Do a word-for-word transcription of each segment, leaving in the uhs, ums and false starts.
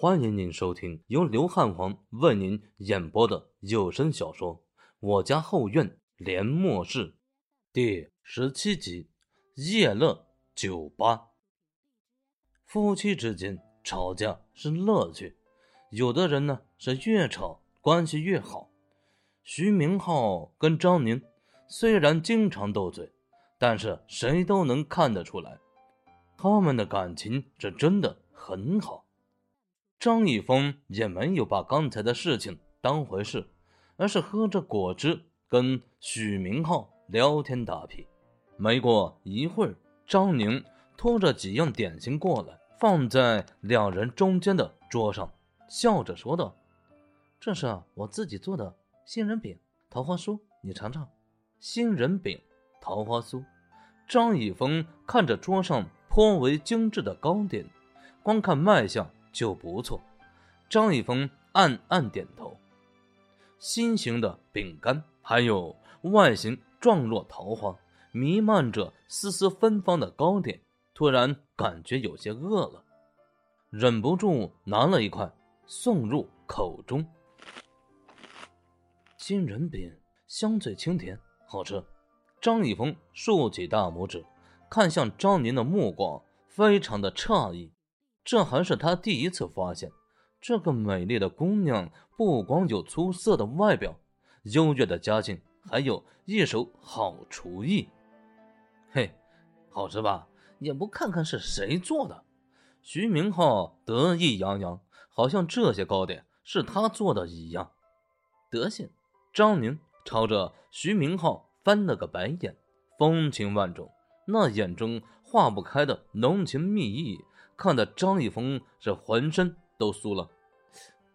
欢迎您收听由刘汉皇为您演播的有声小说《我家后院连末世》第十七集夜乐酒吧。夫妻之间吵架是乐趣，有的人呢是越吵关系越好。徐明浩跟张宁虽然经常斗嘴，但是谁都能看得出来，他们的感情是真的很好。张一峰也没有把刚才的事情当回事，而是喝着果汁跟许明浩聊天打屁。没过一会儿，张宁拖着几样点心过来，放在两人中间的桌上，笑着说道：“这是我自己做的杏仁饼、桃花酥，你尝尝。”杏仁饼、桃花酥，张一峰看着桌上颇为精致的糕点，光看卖相就不错。张一峰暗暗点头。心形的饼干还有外形状若桃花、弥漫着丝丝芬芳的糕点，突然感觉有些饿了，忍不住拿了一块送入口中。杏仁饼香脆清甜，好吃。张一峰竖起大拇指，看向张宁的目光非常的诧异。这还是他第一次发现，这个美丽的姑娘不光有出色的外表、优越的家境，还有一手好厨艺。嘿，好吃吧？也不看看是谁做的。徐明浩得意洋洋，好像这些糕点是他做的一样。德行！张宁朝着徐明浩翻了个白眼，风情万种，那眼中化不开的浓情蜜意，看得张一峰是浑身都酥了。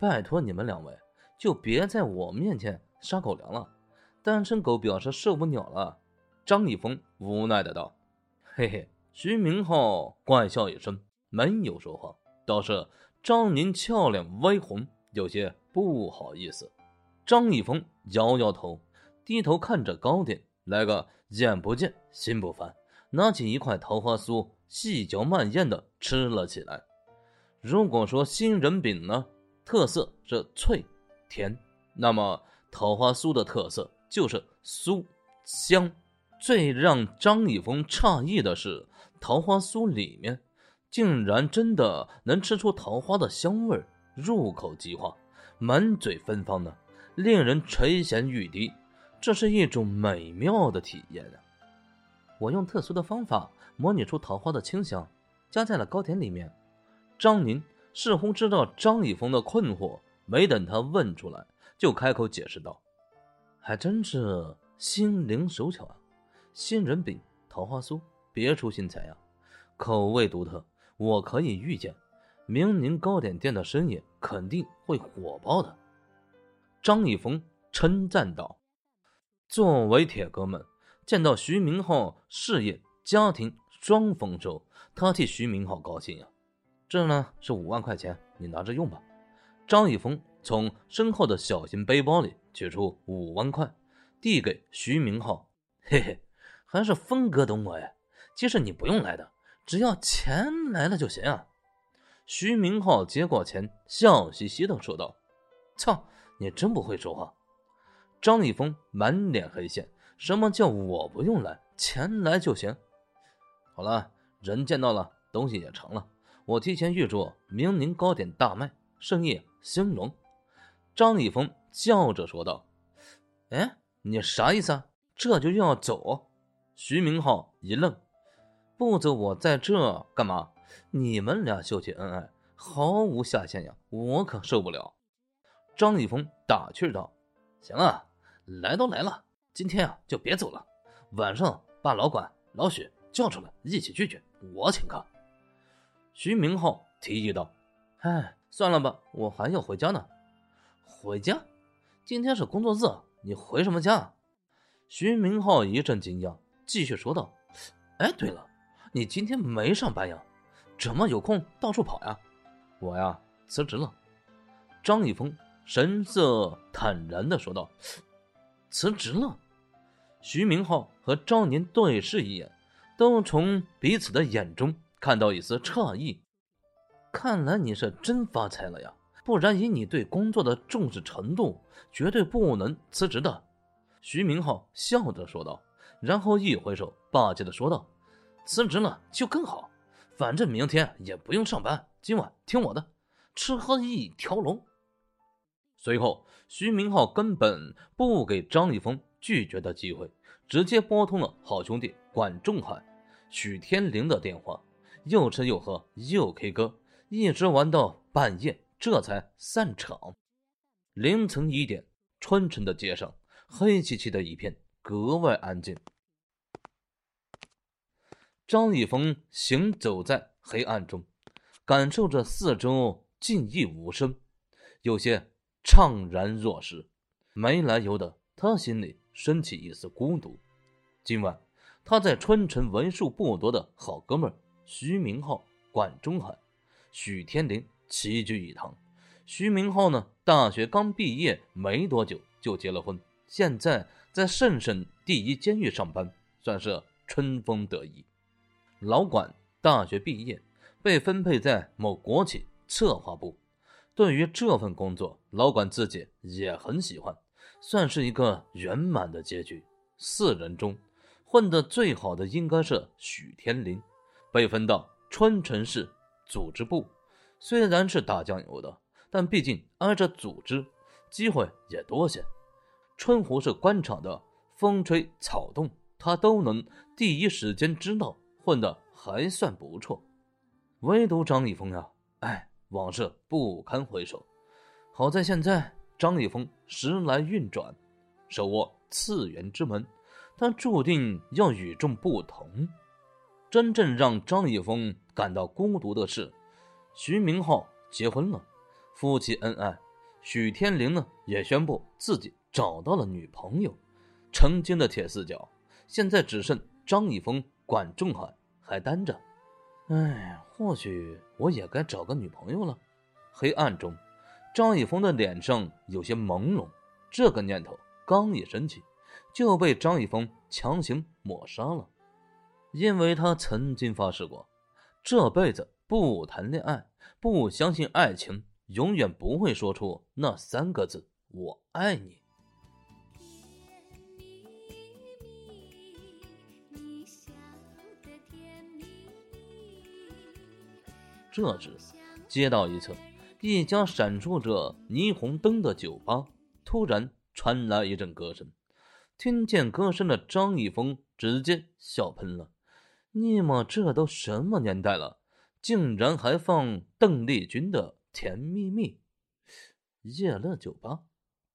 拜托你们两位，就别在我面前杀狗粮了，单身狗表示受不了了。张一峰无奈的道。嘿嘿，徐明浩怪笑一声，没有说话，倒是张宁俏脸微红，有些不好意思。张一峰摇摇头，低头看着糕点，来个眼不见心不烦，拿起一块桃花酥，细嚼慢咽的吃了起来。如果说杏仁饼呢，特色是脆甜，那么桃花酥的特色就是酥香。最让张一峰诧异的是，桃花酥里面竟然真的能吃出桃花的香味，入口即化，满嘴芬芳呢，令人垂涎欲滴。这是一种美妙的体验啊！我用特殊的方法模拟出桃花的清香，加在了糕点里面。张宁似乎知道张一峰的困惑，没等他问出来，就开口解释道：“还真是心灵手巧啊！杏仁饼、桃花酥，别出心裁啊！口味独特，我可以预见，明宁糕点店的生意肯定会火爆的。”张一峰称赞道。作为铁哥们，见到徐明浩事业家庭双丰收，他替徐明浩高兴啊！这呢是五万块钱，你拿着用吧。张一峰从身后的小型背包里取出五万块，递给徐明浩。嘿嘿，还是峰哥懂我呀！即使你不用来的，只要钱来了就行啊！徐明浩接过钱，笑嘻嘻的说道：“操，你真不会说话。”张一峰满脸黑线，什么叫我不用来，钱来就行？好了，人见到了，东西也尝了，我提前预祝明宁糕点大卖，生意兴隆。张一峰笑着说道。哎，你啥意思啊？这就要走？徐明浩一愣，不走我在这干嘛？你们俩秀起恩爱，毫无下限呀，我可受不了。张一峰打趣道。行了，来都来了，今天啊就别走了，晚上把老管、老许叫出来一起聚聚，我请客。徐明浩提议道。哎，算了吧，我还要回家呢。回家？今天是工作日，你回什么家啊？徐明浩一阵惊讶，继续说道。哎，对了，你今天没上班呀？怎么有空到处跑呀？我呀，辞职了。张一峰神色坦然地说道。辞职了？徐明浩和张宁对视一眼，都从彼此的眼中看到一丝诧异。看来你是真发财了呀，不然以你对工作的重视程度，绝对不能辞职的。徐明浩笑着说道，然后一挥手霸气的说道，辞职了就更好，反正明天也不用上班，今晚听我的，吃喝一条龙。随后徐明浩根本不给张立峰拒绝的机会，直接拨通了好兄弟管仲海、许天灵的电话，又吃又喝又 K 歌，一直玩到半夜，这才散场。凌晨一点，春城的街上黑漆漆的一片，格外安静。张立峰行走在黑暗中，感受着四周静谧无声，有些怅然若失。没来由的，他心里升起一丝孤独。今晚他在春城为数不多的好哥们儿徐明浩、管中海、许天林齐聚一堂。徐明浩呢，大学刚毕业没多久就结了婚，现在在圣省第一监狱上班，算是春风得意。老管大学毕业，被分配在某国企策划部，对于这份工作，老管自己也很喜欢，算是一个圆满的结局。四人中混得最好的应该是许天林，被分到春城市组织部，虽然是打酱油的，但毕竟挨着组织，机会也多些。春湖是官场的风吹草动，他都能第一时间知道，混得还算不错。唯独张立峰呀，哎，往事不堪回首。好在现在张立峰时来运转，手握次元之门，他注定要与众不同。真正让张立峰感到孤独的是，徐明浩结婚了，夫妻恩爱。许天灵呢，也宣布自己找到了女朋友。曾经的铁四角，现在只剩张立峰、管仲海还单着。哎，或许我也该找个女朋友了。黑暗中，张立峰的脸上有些朦胧，这个念头刚一升起，就被张立峰强行抹杀了。因为他曾经发誓过，这辈子不谈恋爱，不相信爱情，永远不会说出那三个字，我爱你。这时，街道一侧，一家闪烁着霓虹灯的酒吧，突然传来一阵歌声。听见歌声的张立峰直接笑喷了，你妈，这都什么年代了，竟然还放邓丽君的甜蜜蜜。夜乐酒吧，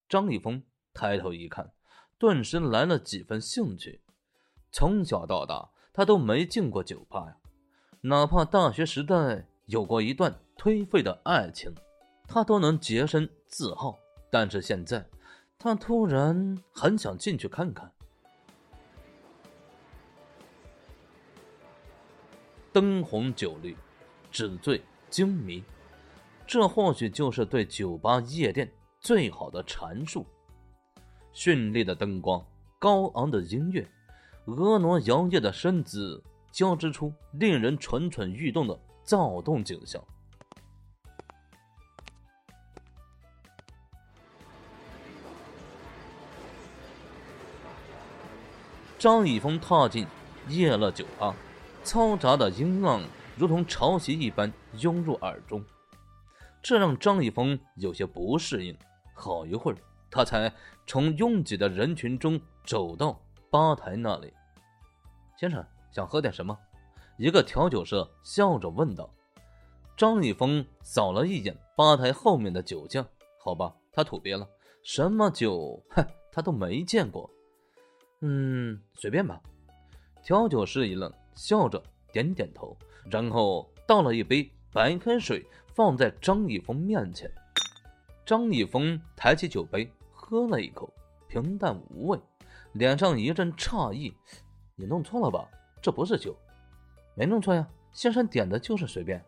张立峰抬头一看，顿时来了几分兴趣。从小到大他都没进过酒吧呀，哪怕大学时代有过一段颓废的爱情，他都能洁身自好，但是现在他突然很想进去看看。灯红酒绿，纸醉金迷，这或许就是对酒吧夜店最好的阐述。绚丽的灯光，高昂的音乐，婀娜摇曳的身姿，交织出令人蠢蠢欲动的躁动景象。张立峰踏进夜乐酒吧，嘈杂的音浪如同潮汐一般涌入耳中，这让张立峰有些不适应。好一会儿，他才从拥挤的人群中走到吧台那里。先生，想喝点什么？一个调酒师笑着问道。张立峰扫了一眼吧台后面的酒架，好吧，他土鳖了，什么酒他都没见过。嗯，随便吧。调酒师一愣，笑着点点头，然后倒了一杯白开水放在张立峰面前。张立峰抬起酒杯喝了一口，平淡无味，脸上一阵诧异，你弄错了吧，这不是酒。没弄错呀，先生点的就是随便。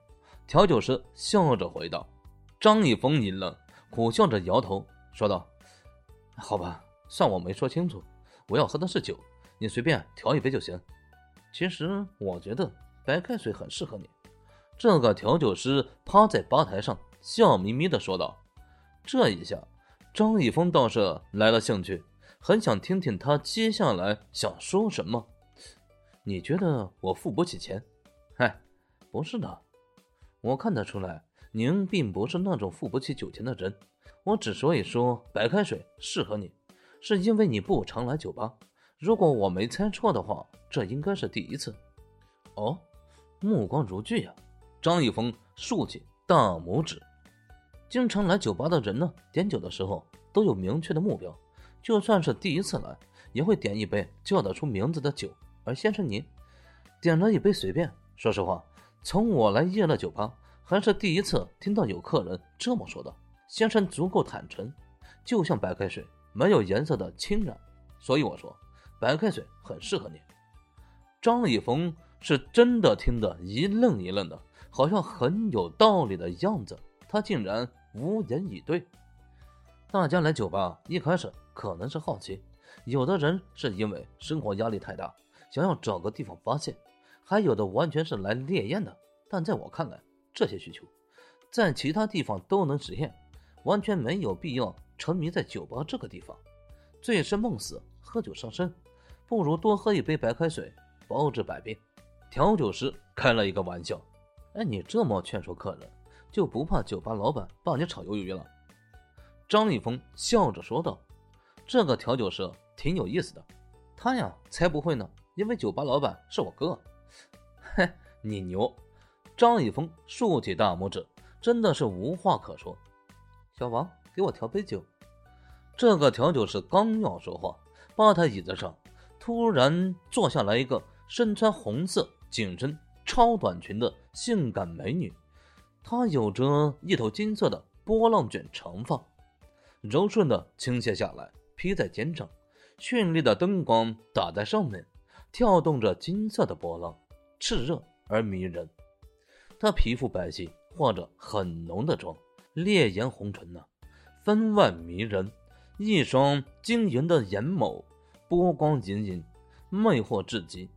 调酒师笑着回道。张立峰一愣，苦笑着摇头说道，好吧，算我没说清楚，我要喝的是酒，你随便调一杯就行。其实我觉得白开水很适合你。这个调酒师趴在吧台上笑眯眯地说道。这一下张一峰倒是来了兴趣，很想听听他接下来想说什么。你觉得我付不起钱？嗨，不是的，我看得出来您并不是那种付不起酒钱的人。我之所以说白开水适合你，是因为你不常来酒吧，如果我没猜错的话，这应该是第一次。哦，目光如炬呀、啊！张一峰竖起大拇指。经常来酒吧的人呢，点酒的时候都有明确的目标，就算是第一次来，也会点一杯叫得出名字的酒。而先是您点了一杯随便，说实话，从我来夜乐酒吧还是第一次听到有客人这么说的。先生足够坦诚，就像白开水没有颜色的清染，所以我说白开水很适合你。张一峰是真的听得一愣一愣的，好像很有道理的样子，他竟然无言以对。大家来酒吧一开始可能是好奇，有的人是因为生活压力太大想要找个地方发泄，还有的完全是来烈焰的。但在我看来，这些需求在其他地方都能实现，完全没有必要沉迷在酒吧这个地方。醉生梦死，喝酒伤身，不如多喝一杯白开水，包治百病。调酒师开了一个玩笑：哎，你这么劝说客人，就不怕酒吧老板把你炒鱿鱼了？张立峰笑着说道。这个调酒师挺有意思的。他呀，才不会呢，因为酒吧老板是我哥。嘿，你牛！张一峰竖起大拇指，真的是无话可说。小王，给我调杯酒。这个调酒师刚要说话，吧台椅子上突然坐下来一个身穿红色紧身超短裙的性感美女，她有着一头金色的波浪卷长发，柔顺的倾泻下来，披在肩上，绚丽的灯光打在上面，跳动着金色的波浪，炽热而迷人。她皮肤白皙，化着很浓的妆，烈焰红唇呢、啊，分外迷人。一双晶莹的眼眸，波光粼粼，魅惑至极。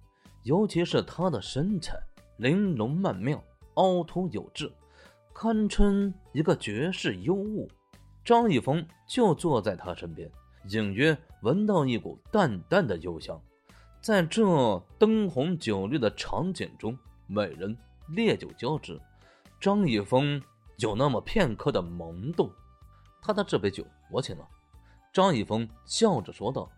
尤其是她的身材，玲珑曼妙，凹凸有致，堪称一个绝世尤物。张一峰就坐在她身边，隐约闻到一股淡淡的幽香。在这灯红酒绿的场景中，美人烈酒交织，张一峰有那么片刻的萌动。他的这杯酒我请了，张一峰笑着说道。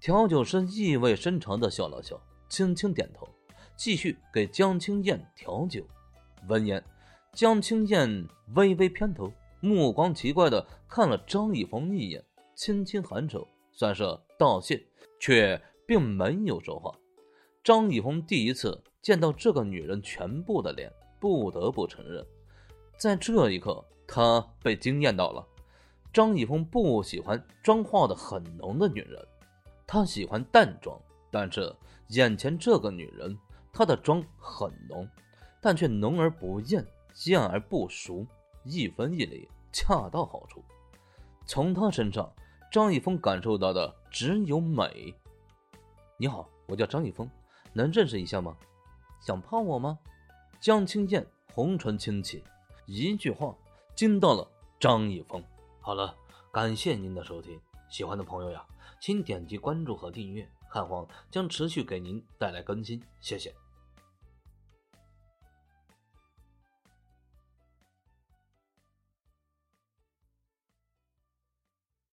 调酒师意味深长地笑了笑，轻轻点头，继续给江青燕调酒。闻言，江青燕微微偏头，目光奇怪地看了张一峰一眼，轻轻颔首，算是道谢，却并没有说话。张一峰第一次见到这个女人全部的脸，不得不承认，在这一刻他被惊艳到了。张一峰不喜欢妆化得很浓的女人，他喜欢淡妆，但是眼前这个女人，她的妆很浓，但却浓而不艳，艳而不俗，一分一厘，恰到好处。从她身上，张一峰感受到的只有美。你好，我叫张一峰，能认识一下吗？想泡我吗？江青燕红唇轻启，一句话惊到了张一峰。好了，感谢您的收听，喜欢的朋友呀，请点击关注和订阅，汉皇将持续给您带来更新，谢谢。